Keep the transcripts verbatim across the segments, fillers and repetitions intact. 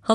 好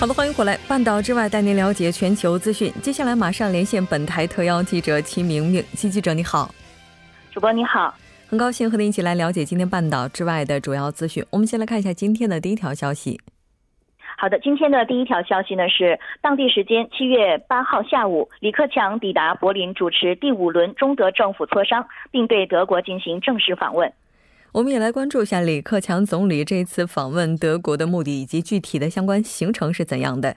好的，欢迎回来，半岛之外带您了解全球资讯。接下来马上连线本台特邀记者齐明明。齐记者你好。主播你好，很高兴和您一起来了解今天半岛之外的主要资讯。我们先来看一下今天的第一条消息。好的，今天的第一条消息呢是当地时间七月八号下午，李克强抵达柏林主持第五轮中德政府磋商，并对德国进行正式访问。我们也来关注一下李克强总理这次访问德国的目的以及具体的相关行程是怎样的。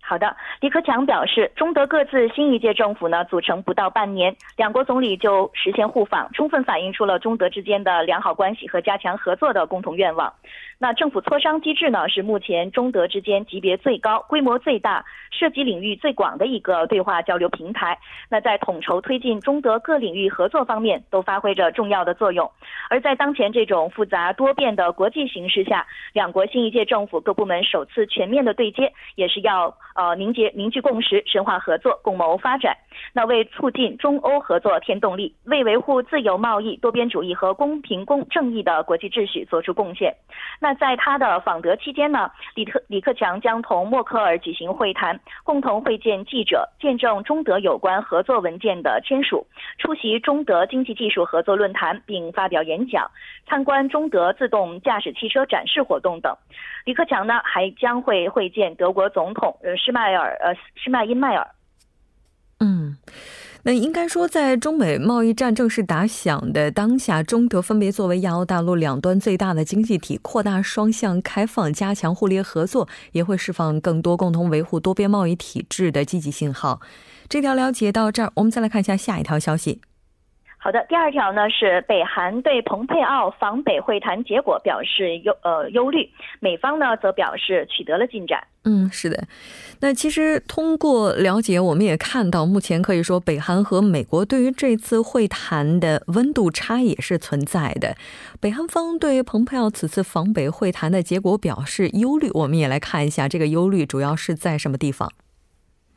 好的，李克强表示，中德各自新一届政府呢组成不到半年，两国总理就实现互访，充分反映出了中德之间的良好关系和加强合作的共同愿望。那政府磋商机制呢是目前中德之间级别最高、规模最大、涉及领域最广的一个对话交流平台，那在统筹推进中德各领域合作方面都发挥着重要的作用。而在当前这种复杂多变的国际形势下，两国新一届政府各部门首次全面的对接，也是要呃，凝结凝聚共识，深化合作，共谋发展。那为促进中欧合作添动力，为维护自由贸易、多边主义和公平公正义的国际秩序做出贡献。那在他的访德期间呢，李特李克强将同默克尔举行会谈，共同会见记者，见证中德有关合作文件的签署，出席中德经济技术合作论坛并发表演讲，参观中德自动驾驶汽车展示活动等。李克强呢还将会会见德国总统呃施迈尔呃施迈因迈尔。嗯，那应该说在中美贸易战正式打响的当下，中德分别作为亚欧大陆两端最大的经济体，扩大双向开放，加强互利合作，也会释放更多共同维护多边贸易体制的积极信号。这条了解到这儿，我们再来看一下下一条消息。好的，第二条呢是北韩对蓬佩奥访北会谈结果表示忧呃忧虑，美方呢则表示取得了进展。嗯，是的。那其实通过了解，我们也看到，目前可以说北韩和美国对于这次会谈的温度差也是存在的。北韩方对蓬佩奥此次访北会谈的结果表示忧虑，我们也来看一下这个忧虑主要是在什么地方。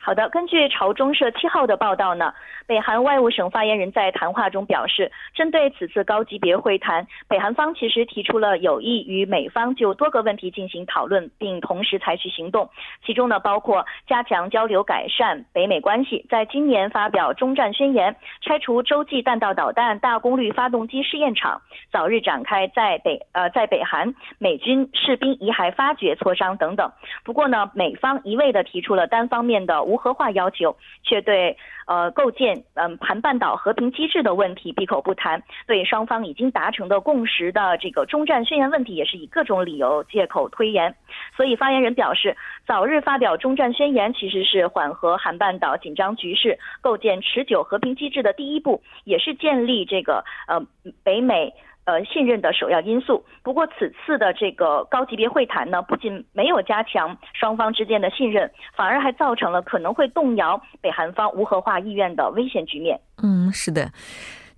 好的，根据朝中社七号的报道呢，北韩外务省发言人在谈话中表示，针对此次高级别会谈，北韩方其实提出了有意与美方就多个问题进行讨论，并同时采取行动，其中呢包括加强交流、改善北美关系，在今年发表中战宣言，拆除洲际弹道导弹大功率发动机试验场，早日展开在北呃在北韩美军士兵遗骸发掘磋商等等。不过呢，美方一味的提出了单方面的无核化要求，却对呃构建嗯韩半岛和平机制的问题闭口不谈，对双方已经达成的共识的这个中战宣言问题也是以各种理由借口推延。所以发言人表示，早日发表中战宣言其实是缓和韩半岛紧张局势、构建持久和平机制的第一步，也是建立这个呃北美呃，信任的首要因素。不过此次的这个高级别会谈呢，不仅没有加强双方之间的信任，反而还造成了可能会动摇北韩方无核化意愿的危险局面。嗯，是的。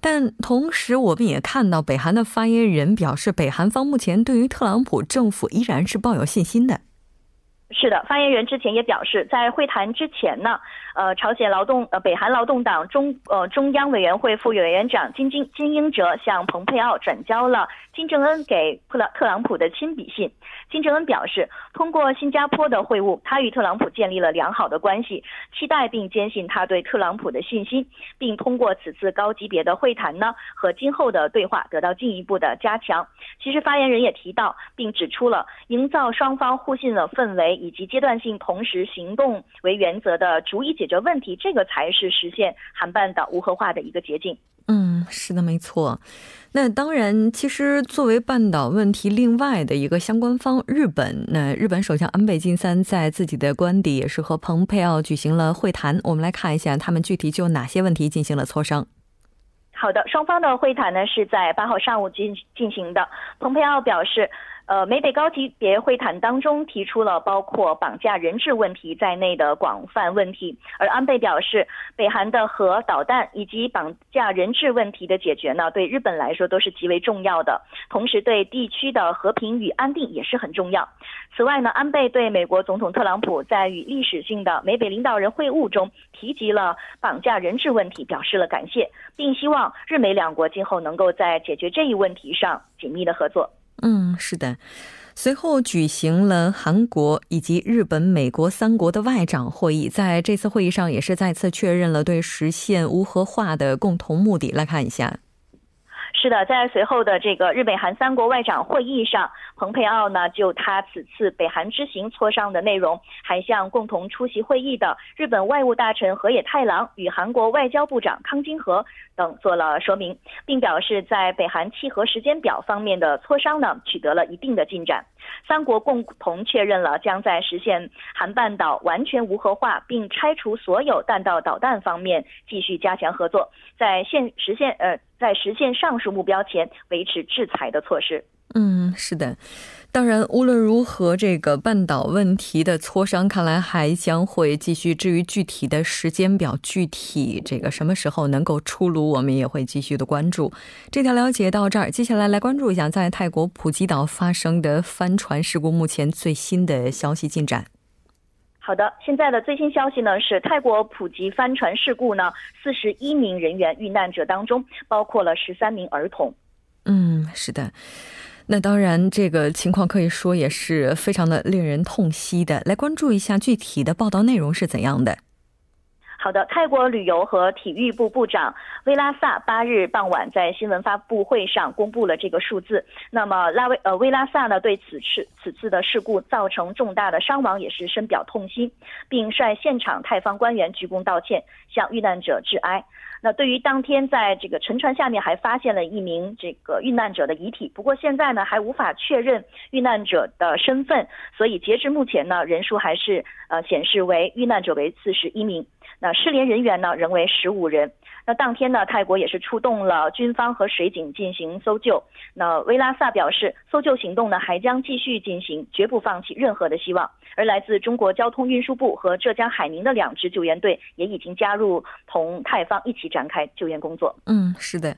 但同时我们也看到，北韩的发言人表示，北韩方目前对于特朗普政府依然是抱有信心的。是的，发言人之前也表示，在会谈之前呢，呃，朝鲜劳动呃北韩劳动党中呃中央委员会副委员长金金金英哲向蓬佩奥转交了金正恩给特朗普的亲笔信。金正恩表示，通过新加坡的会晤，他与特朗普建立了良好的关系，期待并坚信他对特朗普的信心，并通过此次高级别的会谈呢和今后的对话得到进一步的加强。其实发言人也提到，并指出了营造双方互信的氛围，以及阶段性同时行动为原则的逐一解决问题，这个才是实现韩半岛无核化的一个捷径。嗯。嗯，是的，没错。 那当然其实作为半岛问题另外的一个相关方日本，那日本首相安倍晋三在自己的官邸也是和蓬佩奥举行了会谈，我们来看一下他们具体就哪些问题进行了磋商。 好的，双方的会谈呢是在八号上午进行的。蓬佩奥表示 呃，美北高铁别会谈当中提出了包括绑架人质问题在内的广泛问题，而安倍表示北韩的核导弹以及绑架人质问题的解决呢，对日本来说都是极为重要的，同时对地区的和平与安定也是很重要。此外呢，安倍对美国总统特朗普在与历史性的美北领导人会晤中提及了绑架人质问题表示了感谢，并希望日美两国今后能够在解决这一问题上紧密的合作。 嗯，是的。随后举行了韩国以及日本、美国三国的外长会议，在这次会议上也是再次确认了对实现无核化的共同目的。来看一下。 是的，在随后的这个日美韩三国外长会议上，蓬佩奥呢就他此次北韩之行磋商的内容还向共同出席会议的日本外务大臣河野太郎与韩国外交部长康金和等做了说明，并表示在北韩契合时间表方面的磋商呢取得了一定的进展。 三国共同确认了将在实现韩半岛完全无核化并拆除所有弹道导弹方面继续加强合作，在现实现 呃。 在实现上述目标前维持制裁的措施。 嗯，是的，当然无论如何这个半岛问题的磋商看来还将会继续，至于具体的时间表具体这个什么时候能够出炉我们也会继续的关注。这条了解到这儿，接下来来关注一下在泰国普吉岛发生的帆船事故目前最新的消息进展。 好的，现在的最新消息呢是泰国普吉帆船事故呢 四十一名人员遇难者当中 包括了十三名儿童。 嗯，是的，那当然这个情况可以说也是非常的令人痛惜的，来关注一下具体的报道内容是怎样的。 好的，泰国旅游和体育部部长薇拉萨八日傍晚在新闻发布会上公布了这个数字。 那么薇拉萨呢对此次的事故造成重大的伤亡也是深表痛心，并率现场泰方官员鞠躬道歉，向遇难者致哀。 那对于当天在这个沉船下面还发现了一名这个遇难者的遗体，不过现在呢还无法确认遇难者的身份，所以截至目前呢人数还是呃显示为遇难者为四十一名。 那失联人员呢仍为十五人。 那当天呢泰国也是出动了军方和水警进行搜救。 那薇拉萨表示搜救行动呢还将继续进行，绝不放弃任何的希望。而来自中国交通运输部和浙江海宁的两支救援队也已经加入同泰方一起展开救援工作。 嗯，是的，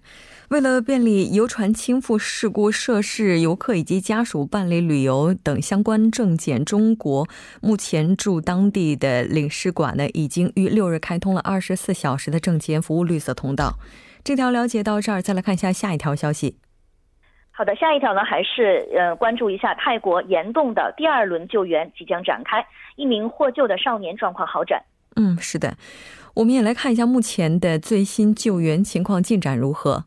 为了便利游船倾覆事故涉事游客以及家属办理旅游等相关证件，中国目前驻当地的领事馆呢已经于六日开通了 二十四小时的证件服务绿色通道。 这条了解到这儿，再来看一下下一条消息。 好的，下一条呢还是关注一下泰国岩洞的第二轮救援即将展开，一名获救的少年状况好转。 嗯，是的，我们也来看一下目前的最新救援情况进展如何。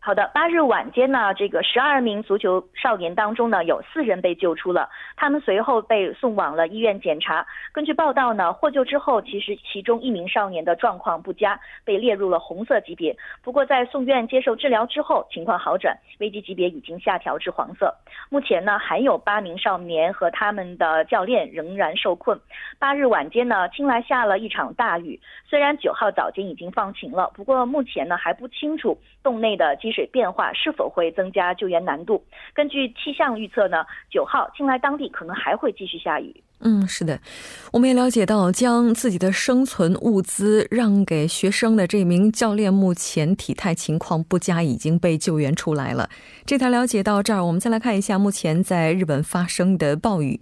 好的，八日晚间呢 这个十二名足球少年当中呢有四人被救出了， 他们随后被送往了医院检查。 根据报道呢，获救之后其实其中一名少年的状况不佳， 被列入了红色级别。 不过在送院接受治疗之后情况好转， 危机级别已经下调至黄色。 目前呢还有八名少年和他们的教练仍然受困。 八日晚间呢清莱下了一场大雨， 虽然九号早间已经放晴了， 不过目前呢还不清楚洞内的基 水变化是否会增加救援难度。 根据气象预测呢 九号清莱当地可能还会继续下雨。 嗯，是的，我们也了解到将自己的生存物资让给学生的这名教练目前体态情况不佳，已经被救援出来了。 这条了解到这儿，我们再来看一下目前在日本发生的暴雨。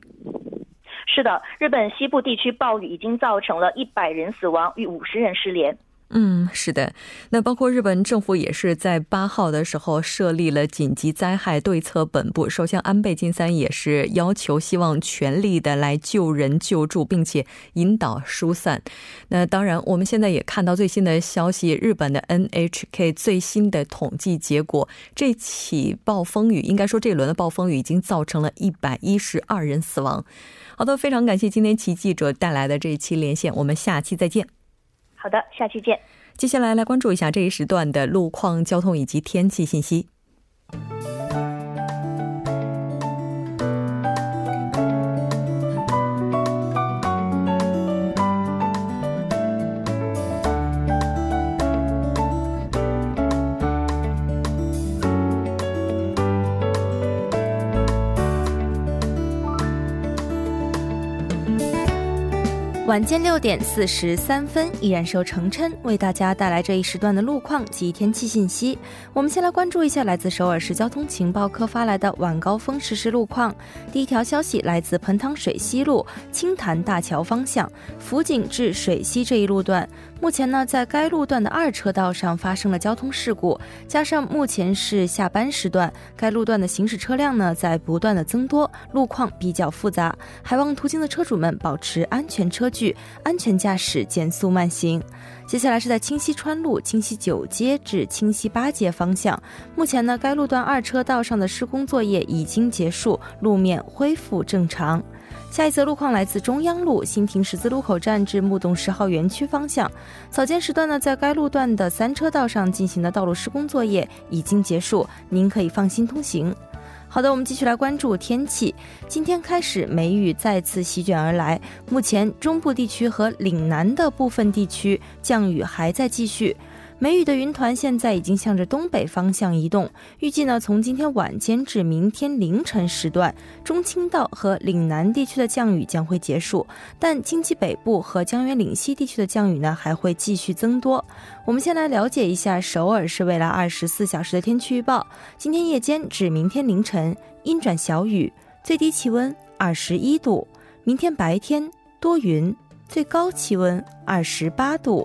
是的，日本西部地区暴雨已经造成了 一百人死亡， 逾五十人失联。 嗯，是的，那包括日本政府也是在八号的时候设立了紧急灾害对策本部， 首相安倍晋三也是要求希望全力的来救人救助，并且引导疏散。 那当然我们现在也看到最新的消息， 日本的 N H K 最新的统计结果， 这起暴风雨， 应该说这一轮的暴风雨 已经造成了 一百一十二人死亡。 好的，非常感谢今天齐记者带来的这一期连线，我们下期再见。好的，下期见。接下来来关注一下这一时段的路况、交通以及天气信息。 晚间六点四十三分， 依然是由程琛为大家带来这一时段的路况及天气信息。 我们先来关注一下来自首尔市交通情报科发来的晚高峰实时路况。 第一条消息来自彭塘水西路青潭大桥方向福井至水西这一路段， 目前呢在该路段的二车道上发生了交通事故， 加上目前是下班时段， 该路段的行驶车辆呢在不断的增多， 路况比较复杂， 还望途经的车主们保持安全车距， 安全驾驶，减速慢行。 接下来是在清溪川路清溪九街至清溪八街方向， 目前呢该路段二车道上的施工作业已经结束， 路面恢复正常。 下一则路况来自中央路新亭十字路口站至木洞十号园区方向， 早间时段呢在该路段的三车道上进行的道路施工作业已经结束， 您可以放心通行。 好的，我们继续来关注天气。 今天开始梅雨再次席卷而来， 目前中部地区和岭南的部分地区 降雨还在继续， 梅雨的云团现在已经向着东北方向移动， 预计呢从今天晚间至明天凌晨时段， 中青道和岭南地区的降雨将会结束， 但京畿北部和江原岭西地区的降雨呢还会继续增多。 我们先来了解一下首尔市未来二十四小时的天气预报。 今天夜间至明天凌晨， 阴转小雨， 最低气温二十一度， 明天白天多云， 最高气温二十八度。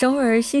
首尔新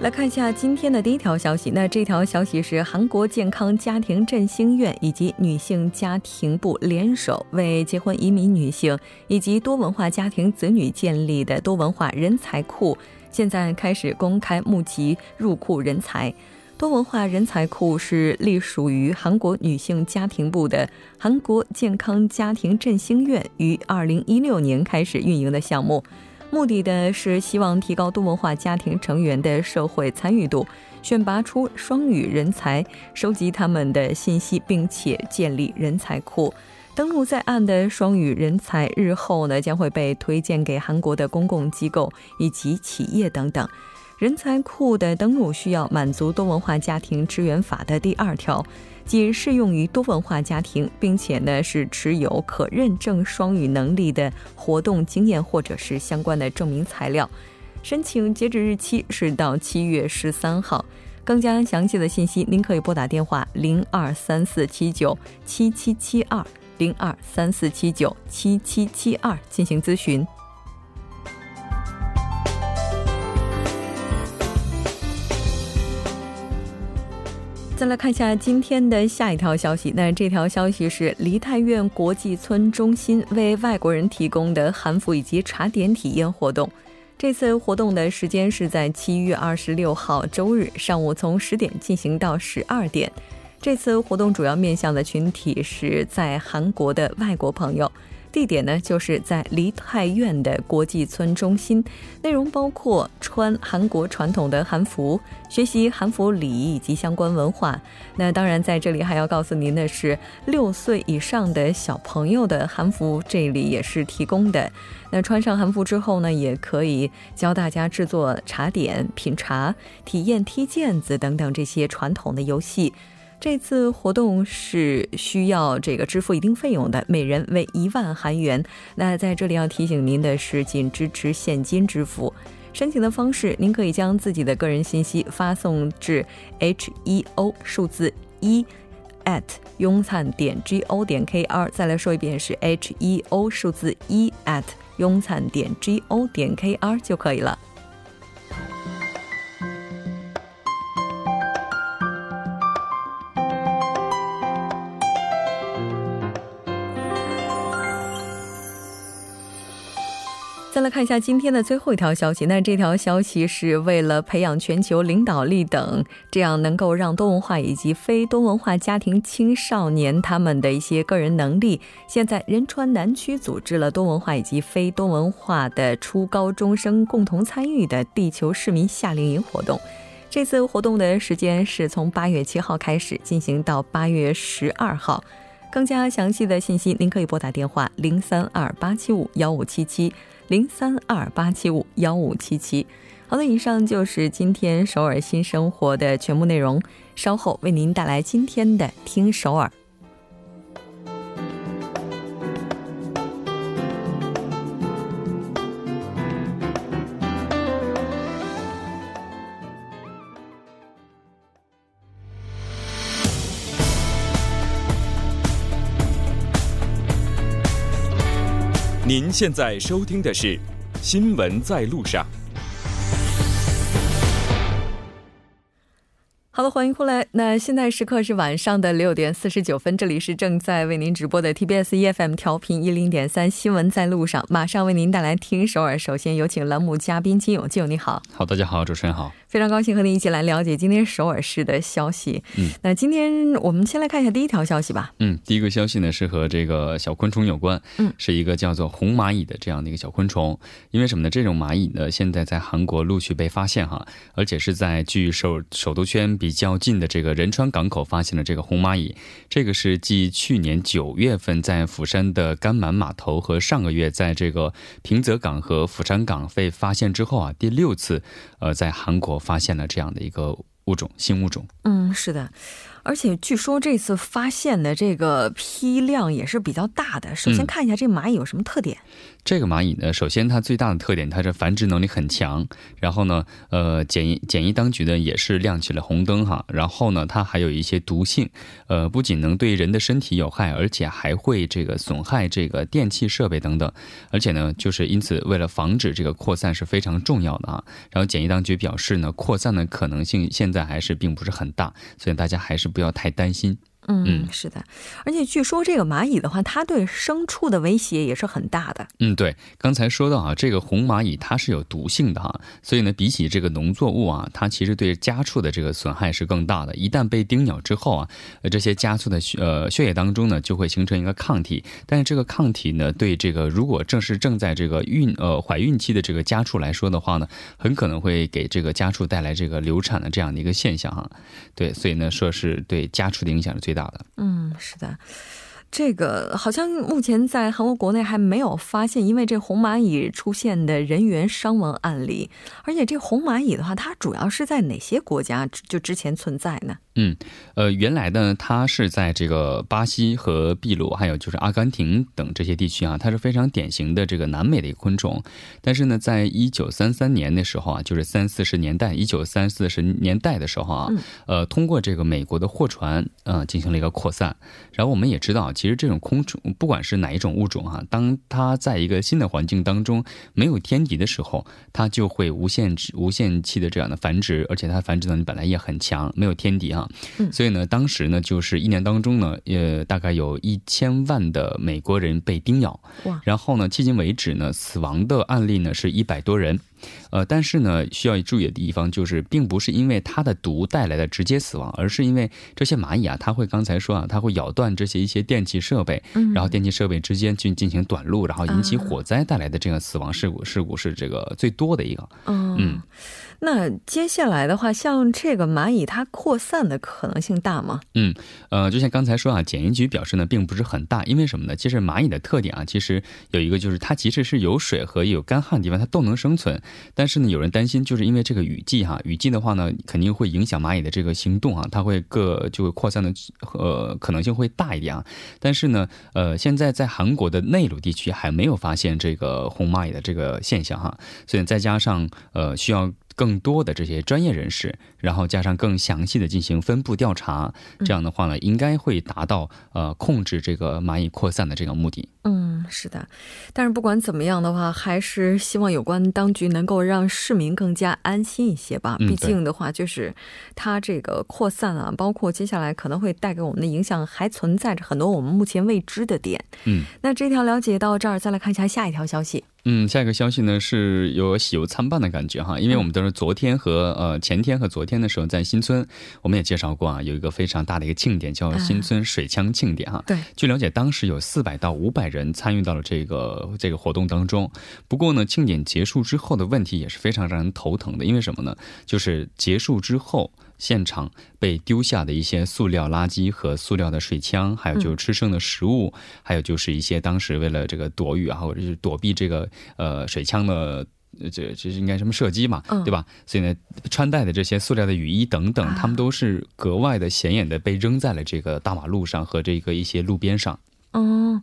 来看一下今天的第一条消息。 那这条消息是韩国健康家庭振兴院以及女性家庭部联手为结婚移民女性以及多文化家庭子女建立的多文化人才库， 现在开始公开募集入库人才。 多文化人才库是隶属于韩国女性家庭部的韩国健康家庭振兴院， 于 二零一六年开始运营的项目， 目的呢是希望提高多文化家庭成员的社会参与度， 选拔出双语人才， 收集他们的信息， 并且建立人才库。 登录在案的双语人才日后呢将会被推荐给韩国的公共机构 以及企业等等。 人才库的登录需要满足多文化家庭支援法的第二条， 即适用于多文化家庭， 并且呢是持有可认证双语能力的活动经验或者是相关的证明材料。 申请截止日期是到七月十三号。 更加详细的信息您可以拨打电话 零二三四七九七七七二， 零二三四七九七七七二 进行咨询。 再来看一下今天的下一条消息。 那这条消息是梨泰院国际村中心为外国人提供的韩服以及茶点体验活动。 这次活动的时间是在七月二十六号周日， 上午从十点进行到十二点。 这次活动主要面向的群体是在韩国的外国朋友， 地点呢就是在梨泰院的国际村中心， 内容包括穿韩国传统的韩服， 学习韩服礼仪以及相关文化。 那当然在这里还要告诉您的是， 六岁以上的小朋友的韩服这里也是提供的。 那穿上韩服之后呢也可以教大家制作茶点、品茶、体验踢毽子等等这些传统的游戏。 这次活动是需要这个支付一定费用的， 每人为一万韩元。那在这里要提醒您的是，仅支持现金支付。申请的方式，您可以将自己的个人信息发送至 H E O 数字一 at 雍灿点 go 点 kr。 再来说一遍，是 H E O 数字一 at 雍灿点 go 点 kr 就可以了。再来看一下今天的最后一条消息，那这条消息是为了培养全球领导力等，这样能够让多文化以及非多文化家庭青少年他们的一些个人能力，现在仁川南区组织了多文化以及非多文化的初高中生共同参与的地球市民夏令营活动。这次活动的时间是从八月七号开始，进行到八月十二号。更加详细的信息您可以拨打电话零三二八七五一五七七，零三二八七五一五七七。好的，以上就是今天首尔新生活的全部内容，稍后为您带来今天的听首尔。您现在收听的是新闻在路上。好了，欢迎回来，那现在时刻是晚上的六点四十九分，这里是正在为您直播的 T B S E F M 调频 一零点三 新闻在路上，马上为您带来听首尔。首先有请栏目嘉宾金勇。金勇你好。好，大家好，主持人好，非常高兴和您一起来了解今天首尔市的消息。嗯，那今天我们先来看一下第一条消息吧。嗯，第一个消息呢是和这个小昆虫有关。嗯，是一个叫做红蚂蚁的这样的一个小昆虫。因为什么呢？这种蚂蚁呢现在在韩国陆续被发现哈，而且是在距首首都圈比较近的这个仁川港口发现了这个红蚂蚁。这个是继去年九月份在釜山的甘满码头和上个月在这个平泽港和釜山港被发现之后啊，第六次呃在韩国发现了这样的一个物种，新物种。嗯，是的，而且据说这次发现的这个批量也是比较大的。首先看一下这蚂蚁有什么特点。嗯，这个蚂蚁呢，首先它最大的特点，它的繁殖能力很强。然后呢，呃，检疫检疫当局呢也是亮起了红灯哈。然后呢，它还有一些毒性，呃，不仅能对人的身体有害，而且还会这个损害这个电器设备等等。而且呢，就是因此为了防止这个扩散是非常重要的啊。然后检疫当局表示呢，扩散的可能性现在还是并不是很大，所以大家还是不要太担心。嗯，是的，而且据说这个蚂蚁的话，它对牲畜的威胁也是很大的。嗯，对，刚才说到啊，这个红蚂蚁它是有毒性的哈，所以呢，比起这个农作物啊，它其实对家畜的这个损害是更大的。一旦被叮咬之后啊，这些家畜的呃血液当中呢，就会形成一个抗体，但是这个抗体呢，对这个如果正是正在这个孕呃怀孕期的这个家畜来说的话呢，很可能会给这个家畜带来这个流产的这样的一个现象哈。对，所以呢，说是对家畜的影响是最。嗯，是的，这个好像目前在韩国国内还没有发现因为这红蚂蚁出现的人员伤亡案例。而且这红蚂蚁的话，它主要是在哪些国家就之前存在呢？嗯，呃，原来呢，它是在这个巴西和秘鲁，还有就是阿根廷等这些地区啊，它是非常典型的这个南美的一个昆虫。但是呢，在一九三三年的时候啊，就是三四十年代，一九三四十年代的时候啊，呃，通过这个美国的货船，呃，进行了一个扩散。然后我们也知道，其实这种昆虫，不管是哪一种物种啊，当它在一个新的环境当中没有天敌的时候，它就会无限无限期的这样的繁殖，而且它繁殖能力本来也很强，没有天敌啊。嗯，所以呢，当时呢，就是一年当中呢，呃，大概有一千万的美国人被叮咬。然后呢，迄今为止呢，死亡的案例呢是一百多人。呃，但是呢，需要注意的地方就是，并不是因为它的毒带来的直接死亡，而是因为这些蚂蚁啊，它会刚才说啊，它会咬断这些一些电器设备，然后电器设备之间去进行短路，然后引起火灾带来的这个死亡事故，事故是这个最多的一个。嗯。嗯，那接下来的话，像这个蚂蚁它扩散的可能性大吗？嗯，呃，就像刚才说啊，碱原局表示呢，并不是很大，因为什么呢？其实蚂蚁的特点啊，其实有一个就是它其实是有水和也有干旱的地方，它都能生存，但是呢，有人担心就是因为这个雨季哈，雨季的话呢，肯定会影响蚂蚁的这个行动啊，它会各就扩散的呃可能性会大一点，但是呢，呃，现在在韩国的内陆地区还没有发现这个红蚂蚁的这个现象哈，所以再加上 呃需要更多的这些专业人士，然后加上更详细的进行分布调查，这样的话呢，应该会达到呃控制这个蚂蚁扩散的这个目的。嗯，是的，但是不管怎么样的话，还是希望有关当局能够让市民更加安心一些吧，毕竟的话就是它这个扩散啊，包括接下来可能会带给我们的影响还存在着很多我们目前未知的点。嗯，那这条了解到这儿，再来看一下下一条消息。 嗯，下一个消息呢是有喜油参半的感觉哈，因为我们都是昨天和呃前天和昨天的时候在新村，我们也介绍过啊，有一个非常大的一个庆典叫新村水枪庆典哈。对，据了解当时有四百到五百人参与到了这个这个活动当中。不过呢，庆典结束之后的问题也是非常让人头疼的，因为什么呢？就是结束之后 现场被丢下的一些塑料垃圾和塑料的水枪，还有就是吃剩的食物，还有就是一些当时为了这个躲雨啊，或者是躲避这个呃水枪的 这这应该什么射击嘛，对吧？所以呢，穿戴的这些塑料的雨衣等等，他们都是格外的显眼的被扔在了这个大马路上和这个一些路边上。 哦，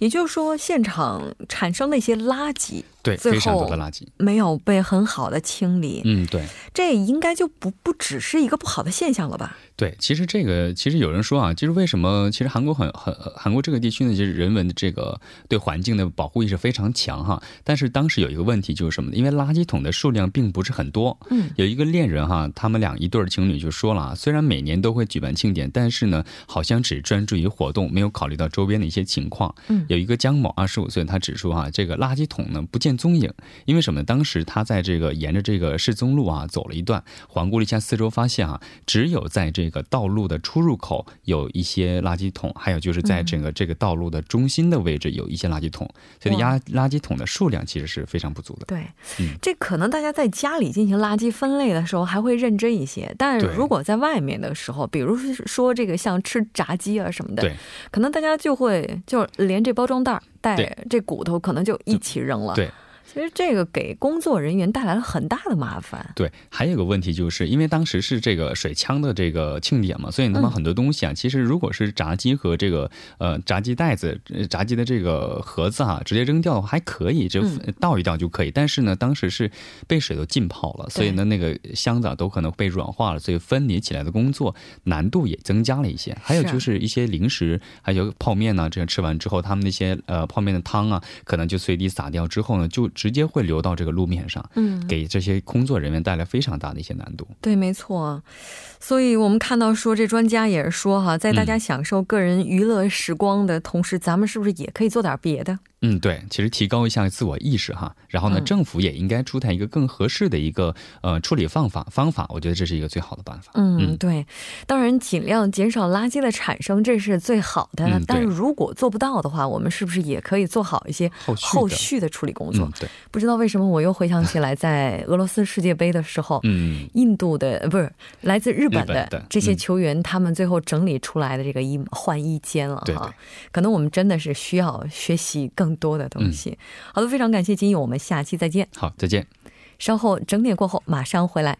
也就是说现场产生的一些垃圾最后没有被很好的清理。嗯，对，这应该就不不只是一个不好的现象了吧？对，其实这个其实有人说啊，就是为什么其实韩国很很韩国这个地区呢，就是人文的这个对环境的保护意识非常强哈，但是当时有一个问题就是什么呢？因为垃圾桶的数量并不是很多。嗯，有一个恋人哈，他们俩一对儿情侣就说了，虽然每年都会举办庆典，但是呢，好像只专注于活动，没有考虑到周边的一些情况。 有一个浆某阿树，所以他指出啊，这个垃圾桶呢不见踪影。因为什么？当时他在这个沿着这个市宗路啊走了一段，环顾了一下四周，发现啊，只有在这个道路的出入口有一些垃圾桶，还有就是在整个这个道路的中心的位置有一些垃圾桶，所以垃圾垃圾桶的数量其实是非常不足的。对，这可能大家在家里进行垃圾分类的时候，还会认真一些，但是如果在外面的时候，比如说这个像吃炸鸡啊什么的，可能大家就会就 连这包装袋带这骨头可能就一起扔了。对。 这这个给工作人员带来了很大的麻烦。对，还有一个问题就是因为当时是这个水枪的这个庆典嘛，所以呢，那么很多东西啊，其实如果是炸鸡和这个呃炸鸡袋子、炸鸡的这个盒子啊，直接扔掉的还可以，这倒一倒就可以。但是呢，当时是被水都浸泡了，所以呢，那个箱子啊都可能被软化了，所以分离起来的工作难度也增加了一些。还有就是一些零食，还有泡面呢，这个吃完之后他们那些呃泡面的汤啊，可能就随地撒掉之后呢，就直接会流到这个路面上，给这些工作人员带来非常大的一些难度。对，没错。所以我们看到说这专家也是说哈，在大家享受个人娱乐时光的同时，咱们是不是也可以做点别的？ 嗯，对，其实提高一下自我意识哈，然后呢，政府也应该出台一个更合适的一个处理方法方法，我觉得这是一个最好的办法。嗯，对，当然尽量减少垃圾的产生，这是最好的。但如果做不到的话，我们是不是也可以做好一些后续的处理工作？不知道为什么我又回想起来，在俄罗斯世界杯的时候，印度的不是来自日本的这些球员，他们最后整理出来的这个一换一间了哈，可能我们真的是需要学习更多的东西。 好的，非常感谢金宇，我们下期再见。好，再见。稍后整点过后马上回来。